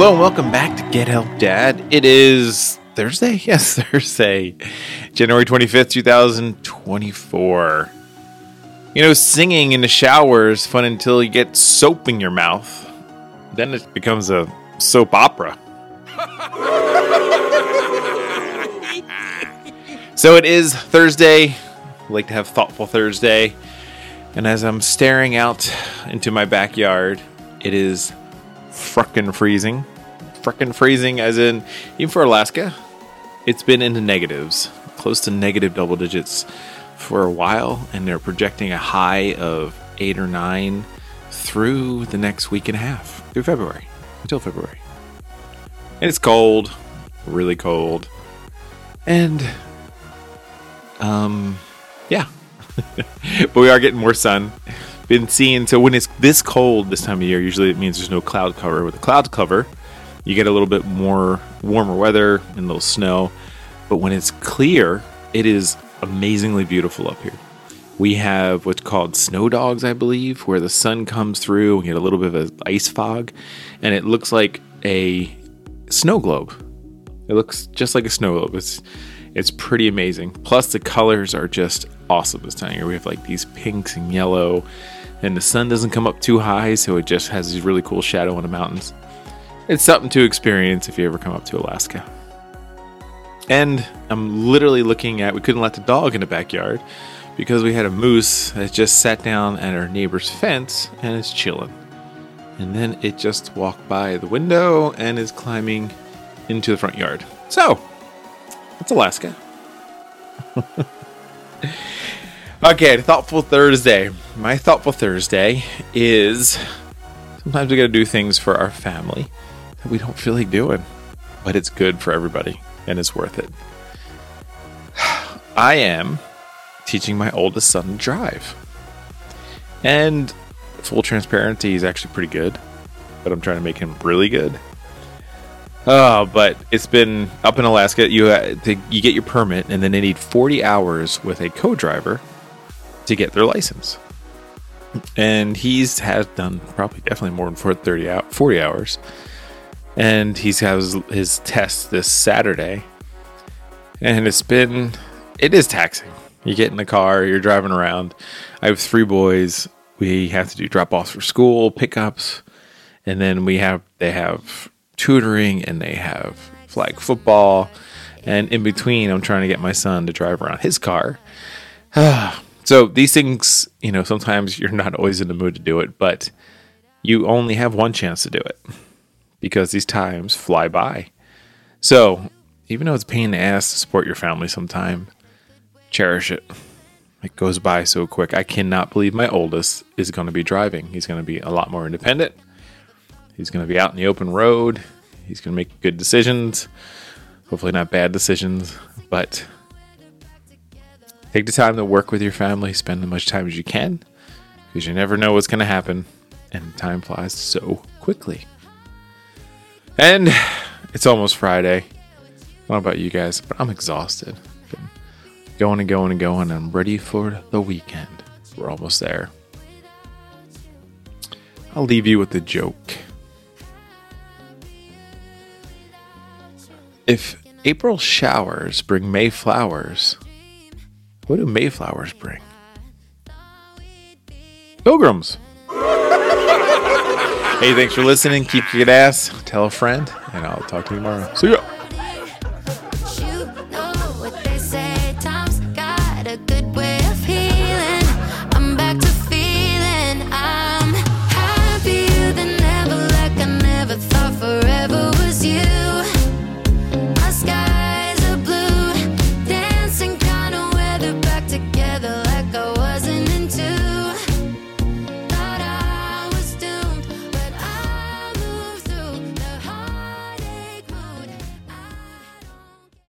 Hello and welcome back to Get Help Dad. It is Thursday? Yes, Thursday, January 25th, 2024. You know, singing in the shower is fun until you get soap in your mouth. Then it becomes a soap opera. So it is Thursday. I like to have Thoughtful Thursday. And as I'm staring out into my backyard, it is frickin' freezing. Frickin' freezing as in, even for Alaska, it's been in the negatives, close to negative double digits for a while, and they're projecting a high of 8 or 9 through the next week and a half, through February, until February. And it's cold, really cold. And, yeah. But we are getting more sun. Been seeing, so when it's this cold this time of year, usually it means there's no cloud cover. With a cloud cover, you get a little bit more warmer weather and a little snow. But when it's clear, it is amazingly beautiful up here. We have what's called snow dogs, I believe, where the sun comes through and you get a little bit of an ice fog, and it looks like a snow globe. It looks just like a snow globe. It's pretty amazing. Plus, the colors are just awesome this time of year. We have like these pinks and yellow, and the sun doesn't come up too high, so it just has this really cool shadow on the mountains. It's something to experience if you ever come up to Alaska. And I'm literally looking at, we couldn't let the dog in the backyard because we had a moose that just sat down at our neighbor's fence and is chilling. And then it just walked by the window and is climbing into the front yard. So, that's Alaska. Okay, Thoughtful Thursday. My Thoughtful Thursday is sometimes we got to do things for our family that we don't feel like doing, but it's good for everybody and it's worth it. I am teaching my oldest son to drive. And full transparency, he's actually pretty good, but I'm trying to make him really good. Oh, but it's been up in Alaska. You get your permit, and then they need 40 hours with a co-driver to get their license. And he's has done probably definitely more than 40 hours. And he's has his test this Saturday. And it is taxing. You get in the car, you're driving around. I have 3 boys. We have to do drop-offs for school, pickups, and then they have tutoring, and they have flag football, and in between I'm trying to get my son to drive around his car. So these things, you know, sometimes you're not always in the mood to do it, but you only have one chance to do it because these times fly by. So even though it's a pain in the ass to support your family sometime, cherish it. It goes by so quick. I cannot believe my oldest is going to be driving. He's going to be a lot more independent. He's going to be out in the open road. He's going to make good decisions. Hopefully not bad decisions. But take the time to work with your family. Spend as much time as you can, because you never know what's going to happen. And time flies so quickly. And it's almost Friday. I don't know about you guys, but I'm exhausted. I'm going and going and going. I'm ready for the weekend. We're almost there. I'll leave you with a joke. If April showers bring May flowers, what do May flowers bring? Pilgrims. Hey, thanks for listening. Keep your ass. Tell a friend, and I'll talk to you tomorrow. See ya.